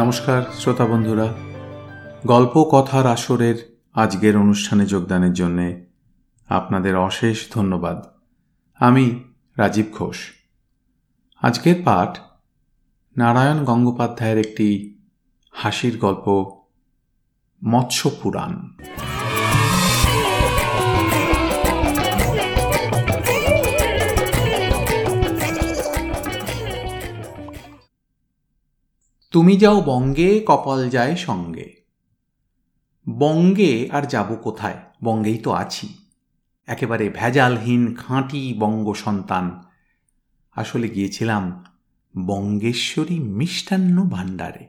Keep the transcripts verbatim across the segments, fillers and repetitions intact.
নমস্কার শ্রোতা বন্ধুরা, গল্প কথার আসরের আজকের অনুষ্ঠানে যোগদানের জন্যে আপনাদের অশেষ ধন্যবাদ। আমি রাজীব ঘোষ। আজকের পাঠ নারায়ণ গঙ্গোপাধ্যায়ের একটি হাসির গল্প মৎস্যপুরাণ। তুমি যাও বঙ্গে, কপাল যায় সঙ্গে। বঙ্গে আর যাব কোথায়, বঙ্গেই তো আছি। একেবারে ভেজালহীন খাঁটি বঙ্গ সন্তান। আসলে গিয়েছিলাম বঙ্গেশ্বরী মিষ্টান্ন ভাণ্ডারে।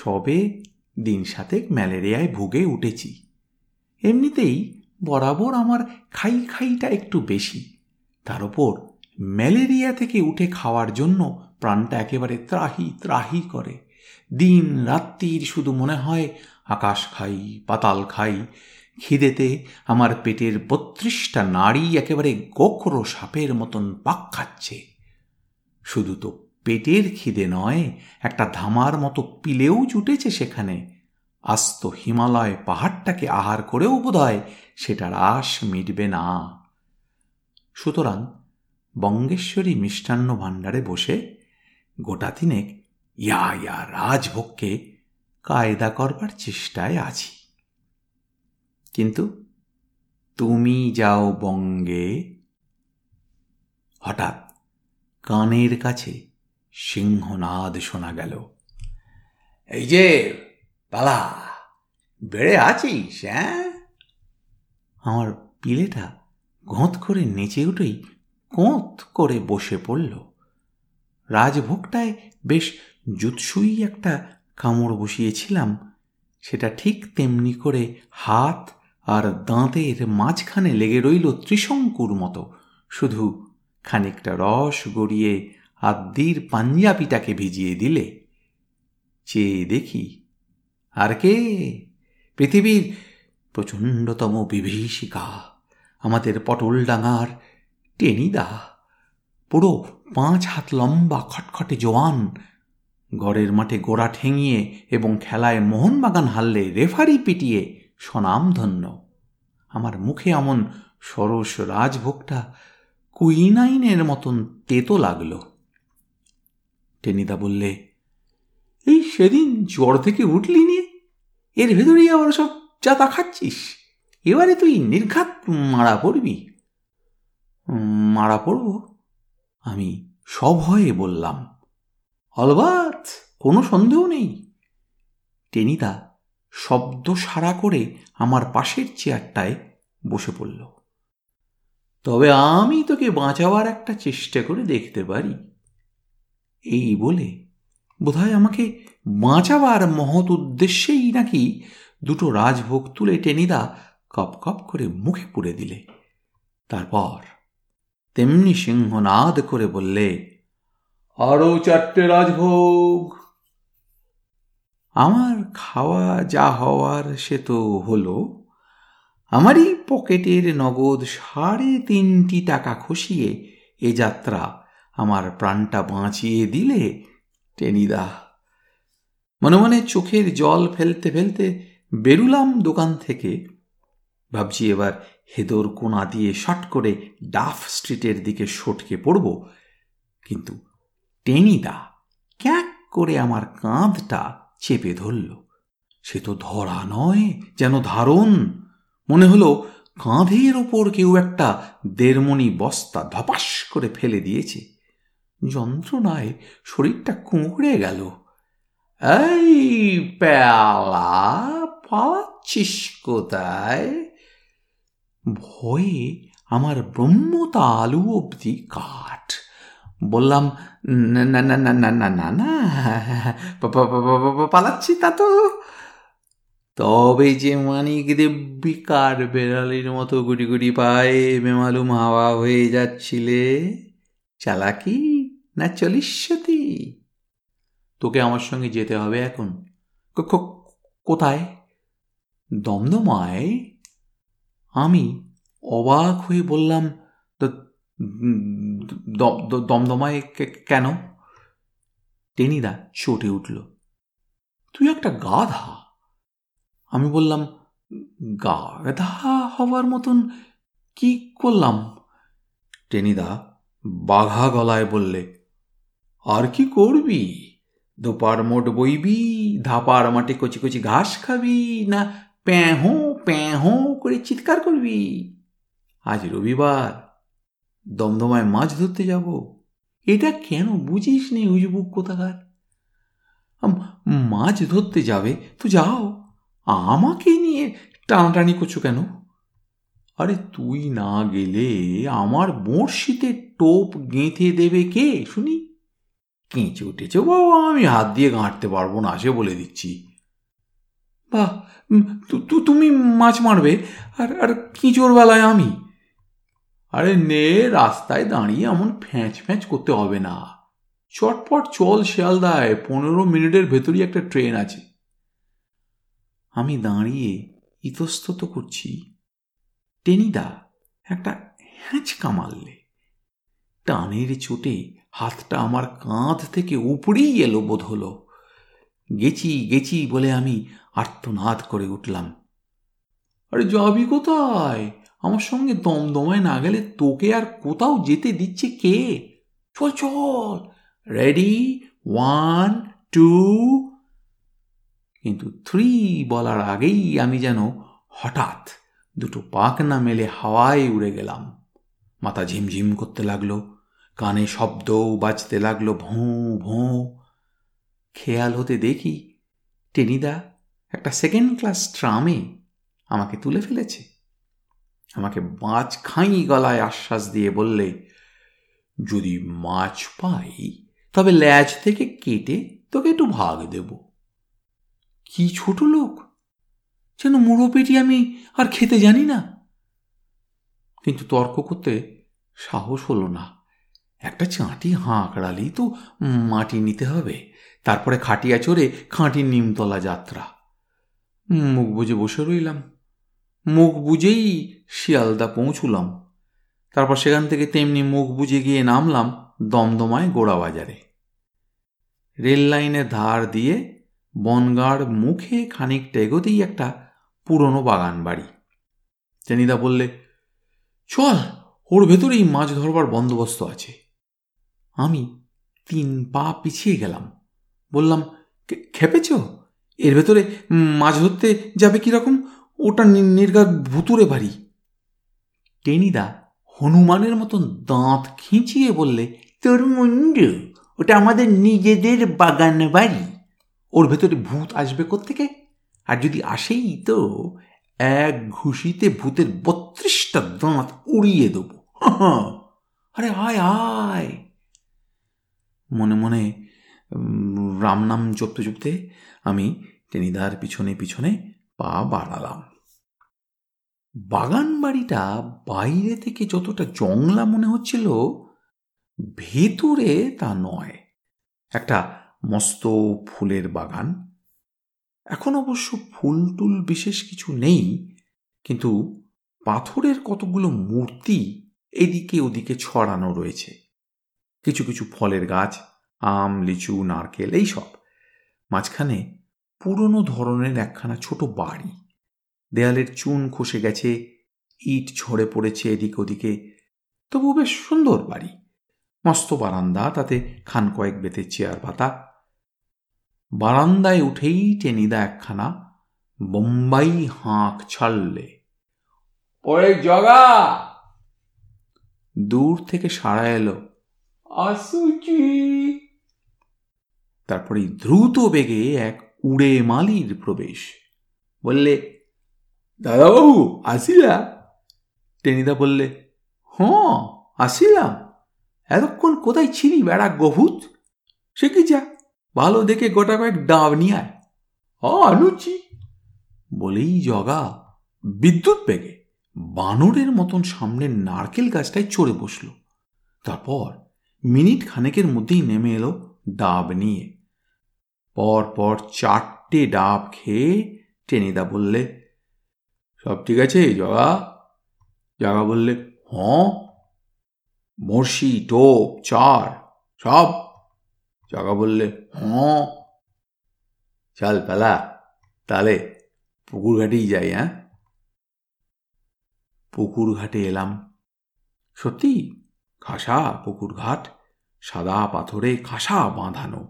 সবে দিন সাতেক ম্যালেরিয়ায় ভুগে উঠেছি। এমনিতেই বরাবর আমার খাই খাইটা একটু বেশি, তার উপর ম্যালেরিয়া থেকে উঠে খাওয়ার জন্য প্রাণটা একেবারে ত্রাহি ত্রাহি করে। দিন রাত্রির শুধু মনে হয় আকাশ খাই পাতাল খাই। খিদেতে আমার পেটের বত্রিশটা নাড়ি একেবারে গোখরো সাপের মতন পাক খাচ্ছে। শুধু তো পেটের খিদে নয়, একটা ধামার মতো পিলেও জুটেছে সেখানে। আস্ত হিমালয় পাহাড়টাকে আহার করেও বোধহয় সেটার আশ মিটবে না। সুতরাং বঙ্গেশ্বরী মিষ্টান্ন ভাণ্ডারে বসে গোটা তিনেক ইয়া ইয়া রাজভোগকে কায়দা করবার চেষ্টায় আছি। কিন্তু তুমি যাও বঙ্গে, হঠাৎ কানের কাছে সিংহনাদ শোনা গেল। এই যে পালা, বেড়ে আছিস? হ্যাঁ। আমার পিলেটা ঘোঁত করে নেচে উঠেই কোঁত করে বসে পড়ল। রাজভোগটায় বেশ জুৎসুই একটা কামড় বসিয়েছিলাম, সেটা ঠিক তেমনি করে হাত আর দাঁতের মাঝখানে লেগে রইল ত্রিশঙ্কুর মতো। শুধু খানিকটা রস গড়িয়ে আদ্দির পাঞ্জাবিটাকে ভিজিয়ে দিলে। চেয়ে দেখি আর কে, পৃথিবীর প্রচণ্ডতম বিভীষিকা, আমাদের পটলডাঙার টেনিদা। পুরো পাঁচ হাত লম্বা, খটখটে জোয়ান। গড়ের মাঠে গোড়া ঠেঙিয়ে এবং খেলায় মোহনবাগান হারলে রেফারি পিটিয়ে স্বনামধন্য। আমার মুখে এমন সরস রাজভোগটা কুইনাইনের মতন তেতো লাগল। টেনিদা বললে, এই সেদিন জ্বর থেকে উঠলি নিয়ে এর ভেতরেই আবার সব চাতা খাচ্ছিস। এবারে তুই নির্ঘাত মারা পড়বি। মারা পড়ব? আমি সভয়ে বললাম। অলবাত, কোনো সন্দেহ নেই। টেনিদা শব্দ সারা করে আমার পাশের চেয়ারটায় বসে পড়ল। তবে আমি তোকে বাঁচাবার একটা চেষ্টা করে দেখতে পারি, এই বলে বোধহয় আমাকে বাঁচাবার মহৎ উদ্দেশ্যেই নাকি দুটো রাজভোগ তুলে টেনিদা কপ কপ করে মুখে পুরে দিলে। তারপর তেমনি সিংহনাদ করে বললে, আরো চারটে রাজভোগ। আমার খাওয়া যা হওয়ার সে তো হলো। আমারই পকেটের নগদ সাড়ে তিনটি টাকা খসিয়ে এ যাত্রা আমার প্রাণটা বাঁচিয়ে দিলে টেনিদা। মনে মনে চোখের জল ফেলতে ফেলতে বেরুলাম দোকান থেকে। ভাবছি এবার হেদর কোনা দিয়ে শট করে ডাফ স্ট্রিটের দিকে সটকে পড়ব। কিন্তু টেনিদা ক্যাঁক করে আমার কাঁধটা চেপে ধরল। সে তো ধরা নয়, যেন ধারণ। মনে হলো কাঁধের ওপর কেউ একটা দেড়মণি বস্তা ধপাস করে ফেলে দিয়েছে। যন্ত্রণায় শরীরটা কুঁকড়ে গেল। এই প্যালা, পালাচ্ছিস কোথায়? ভয়ে আমার ব্রহ্মতা আলু অবধি কাঠ। বললাম, না না না না না না না, পালাচ্ছি তা তো। তবে যে মানিক দেব্যি কার বেড়ালির মতো গুটি গুটি পায়ে বেমালুম হাওয়া হয়ে যাচ্ছিলে, চালাকি না চলিষ্যতি? তোকে আমার সঙ্গে যেতে হবে এখন। কোথায়? দমদমায়। আমি অবাক হয়ে বললাম, দমদমায় কেন? টেনিদা চটে উঠল। তুই একটা গাধা। আমি বললাম, গাধা হওয়ার মতন কি করলাম? টেনিদা বাঘা গলায় বললে, আর কি করবি? দোপার মোট বইবি, ধাপার মাঠে কচি কচি ঘাস খাবি, না প্যাঁহো প্যাঁহো করে চিৎকার করবি? আজ রবিবার, দমদমায় মাছ ধরতে যাব। এটা কেন বুঝিস নি উজবুক কোথাকার? মাছ ধরতে যাবে তো যাও, আমাকে নিয়ে টানাটানি করছো কেন? আরে তুই না গেলে আমার বড়শিতে টোপ গেঁথে দেবে কে শুনি? কেঁচে উঠেছে বাবা, আমি হাত দিয়ে গাঁটতে পারবো না, সে বলে দিচ্ছি। বাহ, তুমি মাছ মারবে আর আর কেঁচোর বেলায় আমি? আরে নে, রাস্তায় দাঁড়িয়ে এমন ফ্যাঁচ ফ্যাঁচ করতে হবে না, চটপট চল শিয়ালদায়, পনেরো মিনিটের ভেতরই একটা ট্রেন আছে। আমি দাঁড়িয়ে ইতস্তত করছি, টেনিদা একটা হ্যাঁচকা মারলে। টানের চোটে হাতটা আমার কাঁধ থেকে উপড়েই এলো বোধ হলো। গেছি গেছি বলে আমি আর্তনাদ করে উঠলাম। আরে যাবি কোথায়? আমার সঙ্গে দমদমায় না গেলে তোকে আর কোথাও যেতে দিচ্ছে কে? চল চল, রেডি, ওয়ান টু। কিন্তু থ্রি বলার আগেই আমি যেন হঠাৎ দুটো পাক না মেলে হাওয়ায় উড়ে গেলাম। মাথা ঝিমঝিম করতে লাগলো, কানে শব্দ বাজতে লাগলো, ভোঁ ভোঁ। খেয়াল হতে দেখি টেনিদা একটা সেকেন্ড ক্লাস ট্রামে আমাকে তুলে ফেলেছে। আমাকে মাছ খাই গলায় আশ্বাস দিয়ে বললে, যদি মাছ পাই তবে ল্যাজ থেকে কেটে তোকে একটু ভাগ দেব। কি ছোট লোক, যেন মুড়ো পেটি আমি আর খেতে জানি না। কিন্তু তর্ক করতে সাহস হলো না। একটা চাঁটি হাঁকড়ালেই তো মাটি নিতে হবে, তারপরে খাটিয়া চড়ে খাঁটি নিমতলা যাত্রা। মুখ বুজে বসে রইলাম। মুখ বুজেই শিয়ালদা পৌঁছলাম, তারপর সেখান থেকে তেমনি মুখ বুজে গিয়ে নামলাম দমদমায় গোড়া বাজারে। রেল লাইনের ধার দিয়ে বনগাঁড় মুখে খানিকটা এগোতেই একটা পুরনো বাগান বাড়ি। টেনিদা বললে, চল, ওর ভেতরেই মাছ ধরবার বন্দোবস্ত আছে। আমি তিন পা পিছিয়ে গেলাম, বললাম, খেপেছ? এর ভেতরে মাছ ধরতে যাবে কিরকম? ওটা নির্ঘাত ভুতুরে বাড়ি। টেনিদা হনুমানের মতন দাঁত খিঁচিয়ে বললে, তোর মুন্ডু, ওটা আমাদের নিজেদের বাগান বাড়ি, ওর ভেতরে ভূত আসবে কোত্থেকে? আর যদি আসেই তো এক ঘুষিতে ভূতের বত্রিশটা দাঁত উড়িয়ে দেব। আরে আয় আয়। মনে মনে রাম নাম জপতে জপতে আমি টেনিদার পিছনে পিছনে পা বাড়ালাম। বাগান বাড়িটা বাইরে থেকে যতটা জংলা মনে হচ্ছিল, ভেতরে তা নয়, একটা মস্ত ফুলের বাগান। এখন অবশ্য ফুল টুল বিশেষ কিছু নেই, কিন্তু পাথরের কতগুলো মূর্তি এদিকে ওদিকে ছড়ানো রয়েছে। কিছু কিছু ফলের গাছ, আম, লিচু, নারকেল, এইসব। মাঝখানে পুরনো ধরনের একখানা ছোট বাড়ি, দেয়ালের চুন খসে গেছে, ইট ঝরে পড়েছে এদিক ওদিকে, তবু বেশ সুন্দর বাড়ি। মস্ত বারান্দা, তাতে খান কয়েক বেতের চেয়ার পাতা। বারান্দায় উঠেই টেনিদা একখানা বোম্বাই হাঁক ছাড়লে, ওরে জগা! দূর থেকে সাড়া এলো, আসুচি। তারপরে দ্রুত বেগে এক উড়ে মালির প্রবেশ। বললে, দাদাবাবু আসিলা? টেনিদা বললে, হ্যাঁ আসিলাম। এতক্ষণ কোথায় ছিলি বেড়া গভূত? সে কি, যা ভালো দেখে গোটা কয়েক ডাব নিয়ে আয়। ও আনুচি! বলেই জগা বিদ্যুৎ বেগে বানরের মতন সামনের নারকেল গাছটায় চড়ে বসল। তারপর মিনিট খানেকের মধ্যেই নেমে এলো ডাব নিয়ে। পর পর চারটে ডাব খেয়ে টেনিদা বললে, সব ঠিক আছে জগা? জগা বললে, হ্যাঁ। বড়শি, টোপ, চার সব? জগা বললে, হ্যাঁ। চল পালা, তাহলে পুকুর ঘাটেই যাই। হ্যাঁ, পুকুর ঘাটে এলাম। সত্যি খাসা পুকুর ঘাট, সাদা পাথরে খাসা বাঁধানো।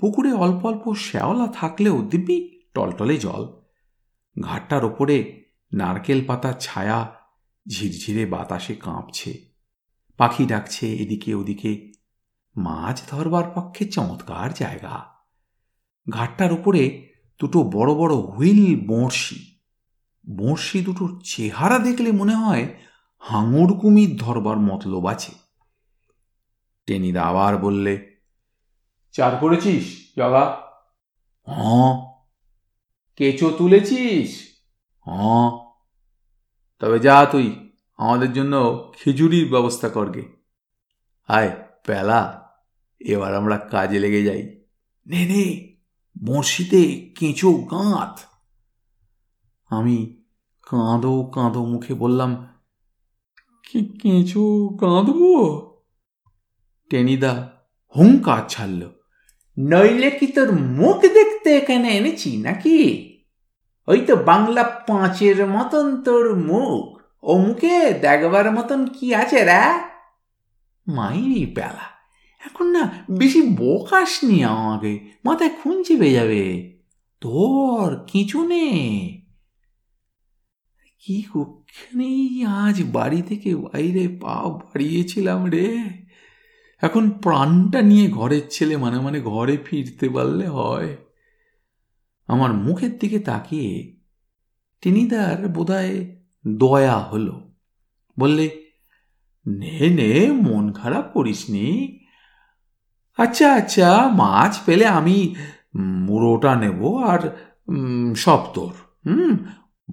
পুকুরে অল্প অল্প শ্যাওলা থাকলেও দিব্যি টলটলে জল। ঘাটটার ওপরে নারকেল পাতার ছায়া ঝিরঝিরে বাতাসে কাঁপছে। পাখি ডাকছে এদিকে ওদিকে। মাছ ধরবার পক্ষে চমৎকার জায়গা। ঘাটটার ওপরে দুটো বড় বড় হুইল বঁড়শি। বঁড়শি দুটোর চেহারা দেখলে মনে হয় হাঙর কুমির ধরবার মতলব আছে। টেনিদা আবার বললে, চার করেছিস জগা? হ্যাঁ। কেঁচো তুলেছিস? হ্যাঁ। তবে যা, তুই আমাদের জন্য খিচুড়ির ব্যবস্থা করগে। আয় পেলা, এবার আমরা কাজে লেগে যাই। নে নে, বঁড়শিতে কেঁচো গাঁথ। আমি কাঁদো কাঁদো মুখে বললাম, কেঁচো গাঁথবো? টেনিদা হুঙ্কার ছাড়ল, নইলে কি তোর মুখ দেখতে এখানে এনেছি নাকি? ওই তো বাংলা পাঁচের মতন তোর মুখ, ও মুখে দেখবার মতন কি আছে রা? মাইরি পেলা, এখন না বেশি বকাস নি আমাকে, মাথায় খুন চেপে যাবে তোর। কিছু নেই কি কুক্ষণে আজ বাড়ি থেকে বাইরে পা বাড়িয়েছিলাম রে। এখন প্রাণটা নিয়ে ঘরের ছেলে মানে মানে ঘরে ফিরতে পারলে হয়। আমার মুখের দিকে তাকিয়ে টেনিদার বোধহয় দয়া হলো, বললে, নে নে, মন খারাপ করিসনি। আচ্ছা আচ্ছা, মাছ পেলে আমি মুড়োটা নেব, আর সব তোর। হুম,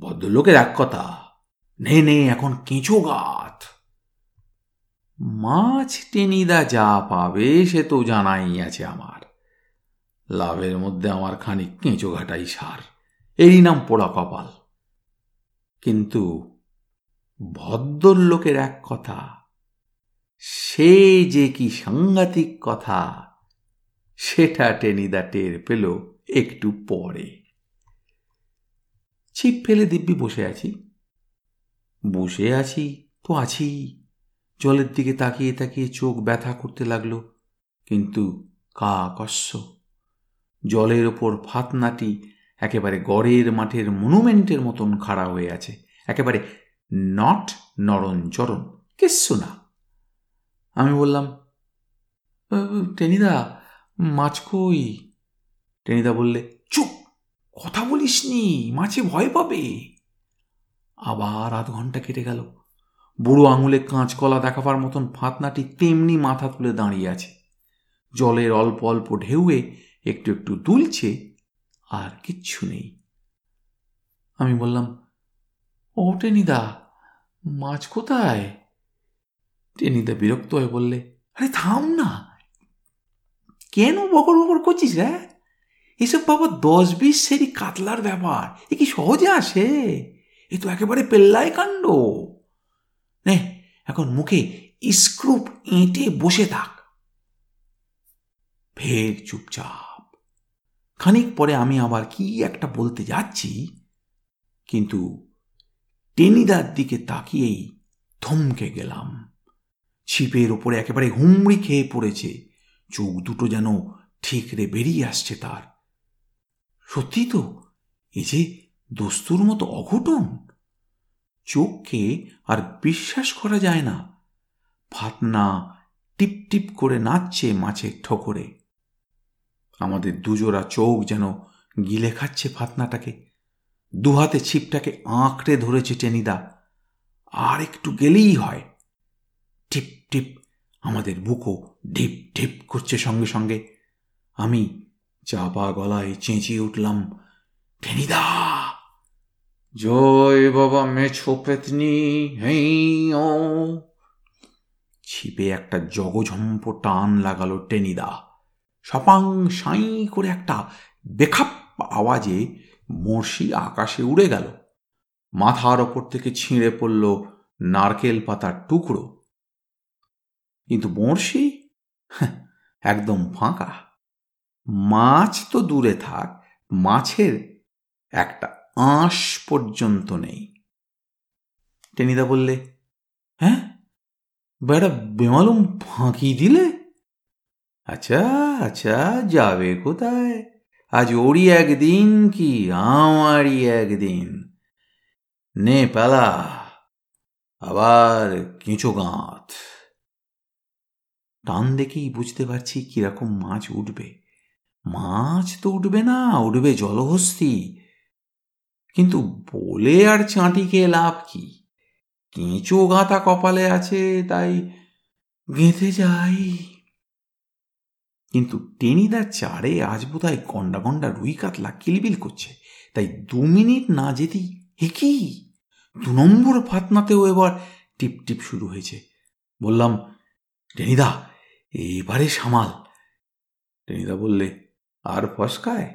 ভদ্রলোকের এক কথা, নে নে এখন কেঁচো গাঁথ। মাছ টেনিদা যা পাবে সে তো জানাই আছে আমার। লাভের মধ্যে আমার খানিক কেঁচো ঘাটাই সার, এরই নাম পোড়া কপাল। কিন্তু ভদ্রলোকের এক কথা, সে যে কি সাংঘাতিক কথা, সেটা টেনিদা টের পেল একটু পরে। ছিপ ফেলে দিব্যি বসে আছি। বসে আছি তো আছি, জলের দিকে তাকিয়ে তাকিয়ে চোখ ব্যথা করতে লাগলো, কিন্তু কাকস্য জলের ওপর ফাতনাটি একেবারে গড়ের মাঠের মনুমেন্টের মতন খাড়া হয়ে আছে, একেবারে নট নরণ চরণ, কিচ্ছু না। আমি বললাম, টেনিদা মাছ কই? টেনিদা বললে, চুপ, কথা বলিস নি, মাছে ভয় পাবে। আবার আধ ঘন্টা কেটে গেল। বুড়ো আঙুলে কাঁচকলা দেখাবার মতন ফাতনাটি তেমনি মাথা তুলে দাঁড়িয়ে আছে। জলের অল্প অল্প ঢেউয়ে একটু একটু দুলছে, আর কিচ্ছু নেই। আমি বললাম, ও টেনিদা, মাছ কোথায়? টেনিদা বিরক্ত হয়ে বললে, আরে থাম না, কেন বকর বকর করছিস রে? এসব বাবা দশ বিশ সেরি কাতলার ব্যাপার, এ কি সহজে আসে? এ তো একেবারে পেল্লাই কাণ্ড। নে এখন মুখে স্ক্রুপ এঁটে বসে থাক। ফের চুপচাপ। খানিক পরে আমি আবার কি একটা বলতে যাচ্ছি, কিন্তু টেনিদার দিকে তাকিয়েই থমকে গেলাম। ছিপের ওপরে একেবারে হুমড়ি খেয়ে পড়েছে, চোখ দুটো যেন ঠিকরে বেরিয়ে আসছে তার। সত্যি তো, এ যে দস্তুর মতো অঘটন, চোখকে আর বিশ্বাস করা যায় না। ফাতনা টিপ টিপ করে নাচছে মাছের ঠোকরে। আমাদের দুজোড়া চোখ যেন গিলে খাচ্ছে ফাতনাটাকে। দুহাতে ছিপটাকে আঁকড়ে ধরেছে টেনিদা। আর একটু গেলেই হয়। টিপ টিপ, আমাদের বুকও ঢিপ ঢিপ করছে সঙ্গে সঙ্গে। আমি চাপা গলায় চেঁচিয়ে উঠলাম, টেনিদা! জয় বাবা মেছো পেতনি হেই ও! ছিপে একটা জগঝম্প টান লাগালো টেনিদা। সপাং সাঁই করে একটা বেখাপ আওয়াজে বড়শি আকাশে উড়ে গেল। মাথার ওপর থেকে ছিঁড়ে পড়ল নারকেল পাতার টুকরো, কিন্তু বড়শি একদম ফাঁকা। মাছ তো দূরে থাক, মাছের একটা আঁশ পর্যন্ত নেই। টেনিদা বললে, হ্যাঁ বেটা বেমালুম ফাঁকি দিলে। আচ্ছা আচ্ছা, যাবে কোথায়, আজ ওরই একদিন কি আমারই একদিন, নে পালা আবার কেঁচো গাঁত। টান দেখেই বুঝতে পারছি কিরকম মাছ উঠবে। মাছ তো উঠবে না, উঠবে জলহস্তি। কিন্তু বলে আর চাঁটিকে লাভ কি, কেঁচো গাঁথা কপালে আছে, তাই গেঁথে যাই। কিন্তু টেনিদা চারে আজ বোধহয় গন্ডা গন্ডা রুই কাতলা কিলবিল করছে, তাই দু মিনিট না যেতেই হেঁকি দু নম্বর ফাতনাতেও এবার টিপ টিপ শুরু হয়েছে। বললাম, টেনিদা এবারে সামাল। টেনিদা বললে, আর ফসকায়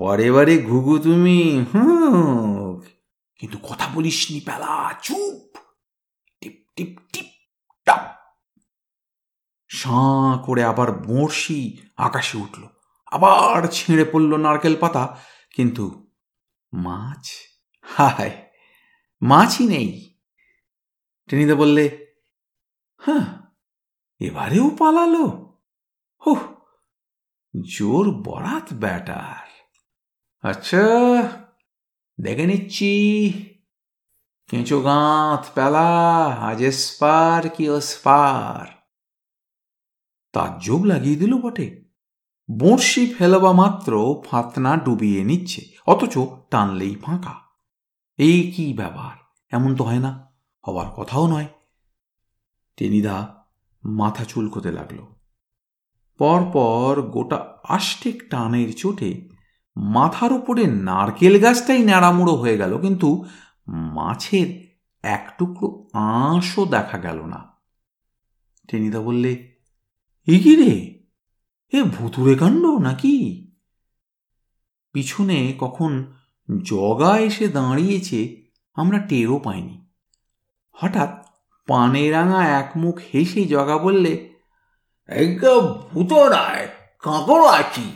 বারে বারে ঘুঘু তুমি, হুম কিন্তু কথা বলিস নি পেলা, চুপ। টিপ টিপ টিপ টাপ সাঁ করে আবার বড়শি আকাশে উঠল, আবার ছিঁড়ে পড়ল নারকেল পাতা, কিন্তু মাছ, হায় মাছই নেই। টেনিদা বললে, হ্যাঁ এবারেও পালালো, হো জোর বরাত ব্যাটার। আচ্ছা দেখে নিচ্ছি কেঁচো গাঁত পেলা আজ স্পার কি অস্পার। তার যোগ লাগিয়ে দিল বটে, বড়শি ফেলবা মাত্র ফাতনা ডুবিয়ে নিচ্ছে, অথচ টানলেই ফাঁকা। এই কি ব্যাপার, এমন তো হয় না, হবার কথাও নয়। টেনিদা মাথা চুলকোতে লাগল। পরপর গোটা আষ্টেক টানের চোটে মাথার উপরে নারকেল গাছটাই ন্যাড়ামুড়ো হয়ে গেল, কিন্তু মাছের এক টুকরো আঁশও দেখা গেল না। টেনিদা বললে, এগিয়ে রে, এ ভুতুরে কাণ্ড নাকি। পিছনে কখন জগা এসে দাঁড়িয়েছে আমরা টেরও পাইনি। হঠাৎ পানেরাঙা এক মুখ হেসে জগা বললে, একদম ভূত নয়, কাঁকড়া আছি।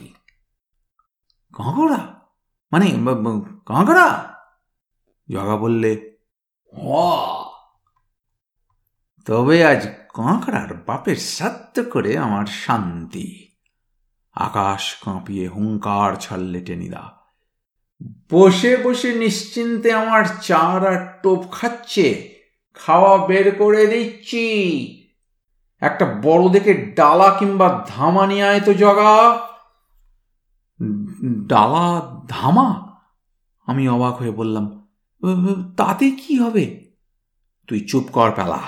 কাঁকড়া মানে কাঁকড়া? জগা বললে, হ তবে আজ কাঁকড়ার বাপের সাধ্য করে আমার শান্তি। আকাশ কাঁপিয়ে হুঙ্কার ছাড়লে টেনিদা। বসে বসে নিশ্চিন্তে আমার চার আর টোপ খাচ্ছে, খাওয়া বের করে দিচ্ছি। একটা বড় দেখে ডালা কিংবা ধামা নিয়ে আয় তো জগা। ডালা ধামা? আমি অবাক হয়ে বললাম, তাতে কি হবে? তুই চুপ কর পেলা,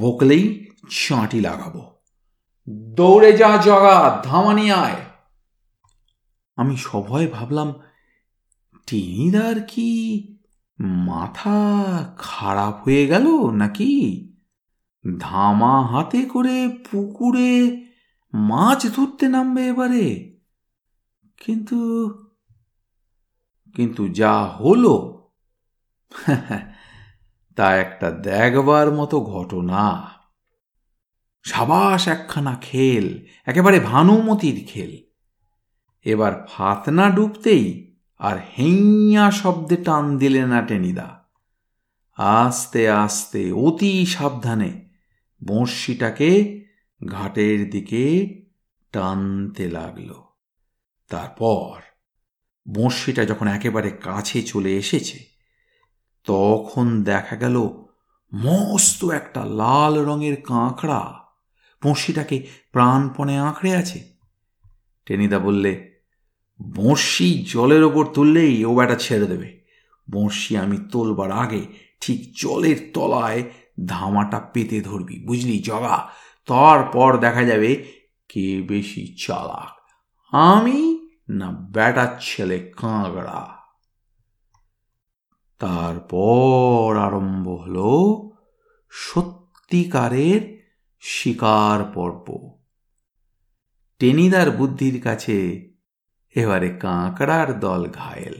বকলেই ছাঁটি লাগাবো। দৌড়ে যা জগা, ধামা নিয়ে আয়। আমি সভয়ে ভাবলাম, টেনিদার কি মাথা খারাপ হয়ে গেল নাকি? ধামা হাতে করে পুকুরে মাছ ধরতে নামবে এবারে। কিন্তু কিন্তু যা হলো তা একটা দেখবার মতো ঘটনা। সাবাস একখানা খেল, একেবারে ভানুমতির খেল। এবার ফাতনা ডুবতেই আর হেঁয়া শব্দে টান দিলে না টেনিদা। আস্তে আস্তে অতি সাবধানে বঁড়শিটাকে ঘাটের দিকে টানতে লাগল। তারপর বঁড়শিটা যখন একেবারে কাছে চলে এসেছে, তখন দেখা গেল মস্ত একটা লাল রঙের কাঁকড়া বঁড়শিটাকে প্রাণপণে আঁকড়ে আছে। টেনিদা বললে, বঁড়শি জলের ওপর তুললেই ও ব্যাটা ছেড়ে দেবে। বঁড়শি আমি তোলবার আগে ঠিক জলের তলায় ধামাটা পেতে ধরবি, বুঝলি জগা? তারপর দেখা যাবে কে বেশি চালাক, আমি না ব্যাটার ছেলে কাঁকড়া। তারপর আরম্ভ হল সত্যিকারের শিকার পর্ব। টেনিদার বুদ্ধির কাছে এবারে কাঁকড়ার দল ঘায়েল।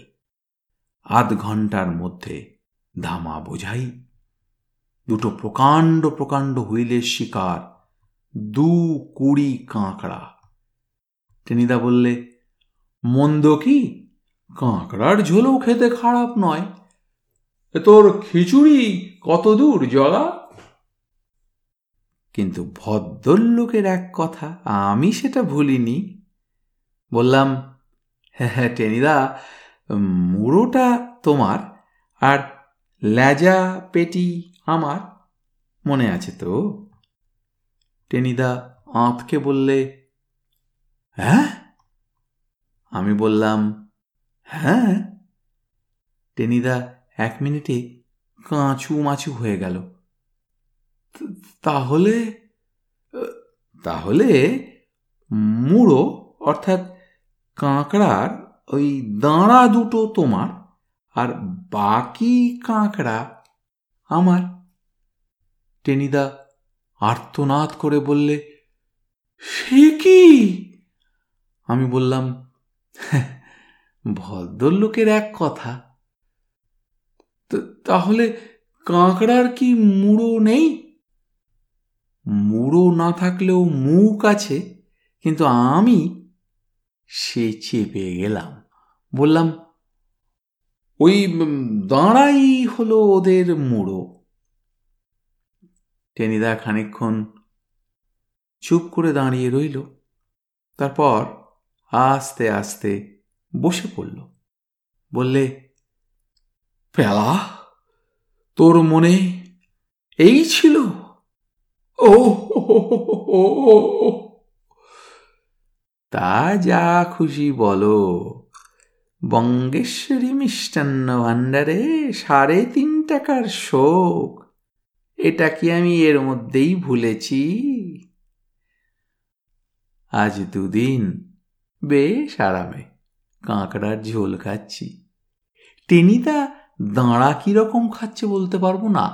আধ ঘন্টার মধ্যে ধামা বোঝাই দুটো প্রকাণ্ড প্রকাণ্ড হুইলের শিকার, দু কুড়ি কাঁকড়া। টেনিদা বললে, মন্দ কি? কাঁকড়ার ঝোলও খেতে খারাপ নয়। তোর খিচুড়ি কত দূর জলা? কিন্তু ভদ্রলোকের এক কথা আমি সেটা ভুলিনি। বললাম, হ্যাঁ হ্যাঁ টেনিদা, মুড়োটা তোমার আর লেজা পেটি আমার, মনে আছে তো? টেনিদা আঁতকে বললে, হ্যাঁ? আমি বললাম, হ্যাঁ। টেনিদা এক মিনিটে কাঁচু মাচু হয়ে গেল। তাহলে তাহলে মুড়ো অর্থাৎ কাঁকড়ার ওই দাঁড়া দুটো তোমার আর বাকি কাঁকড়া আমার। টেনিদা আর্তনাদ করে বললে, সে কি? আমি বললাম, ভদ্রলোকের এক কথা। তাহলে কাঁকড়ার কি মুড়ো নেই? মুড়ো না থাকলেও মুখ আছে, কিন্তু আমি সে চেপে গেলাম। বললাম, ওই দাঁড়াই হলো ওদের মুড়ো। টেনিদা খানিকক্ষণ চুপ করে দাঁড়িয়ে রইল, তারপর আস্তে আস্তে বসে পড়ল। বললে, পেলা, তোর মনে এই ছিল? ও তা যা খুশি বলো, বঙ্গেশ্বরী মিষ্টান্ন ভাণ্ডারে সাড়ে তিন টাকার শোক, এটা কি আমি এর মধ্যেই ভুলেছি? আজ দুদিন বেশ আরামে কাঁকড়ার ঝোল খাচ্ছি। টেনিদা দাঁড়া কিরকম খাচ্ছে বলতে পারবো না,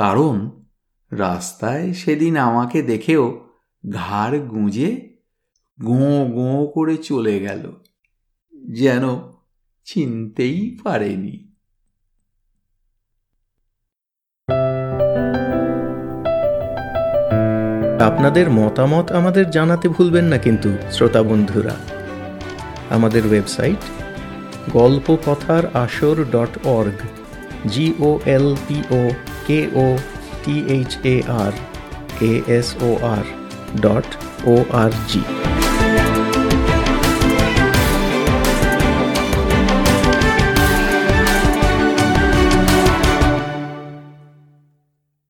কারণ রাস্তায় সেদিন আমাকে দেখেও ঘাড় গুঁজে গোঁ গোঁ করে চলে গেল, যেন চিনতেই পারেনি। আপনাদের মতামত আমাদের জানাতে ভুলবেন না কিন্তু শ্রোতা বন্ধুরা। আমাদের ওয়েবসাইট গল্প কথার আসর dot org, G O L P O K O T H A R A S O R dot O R G.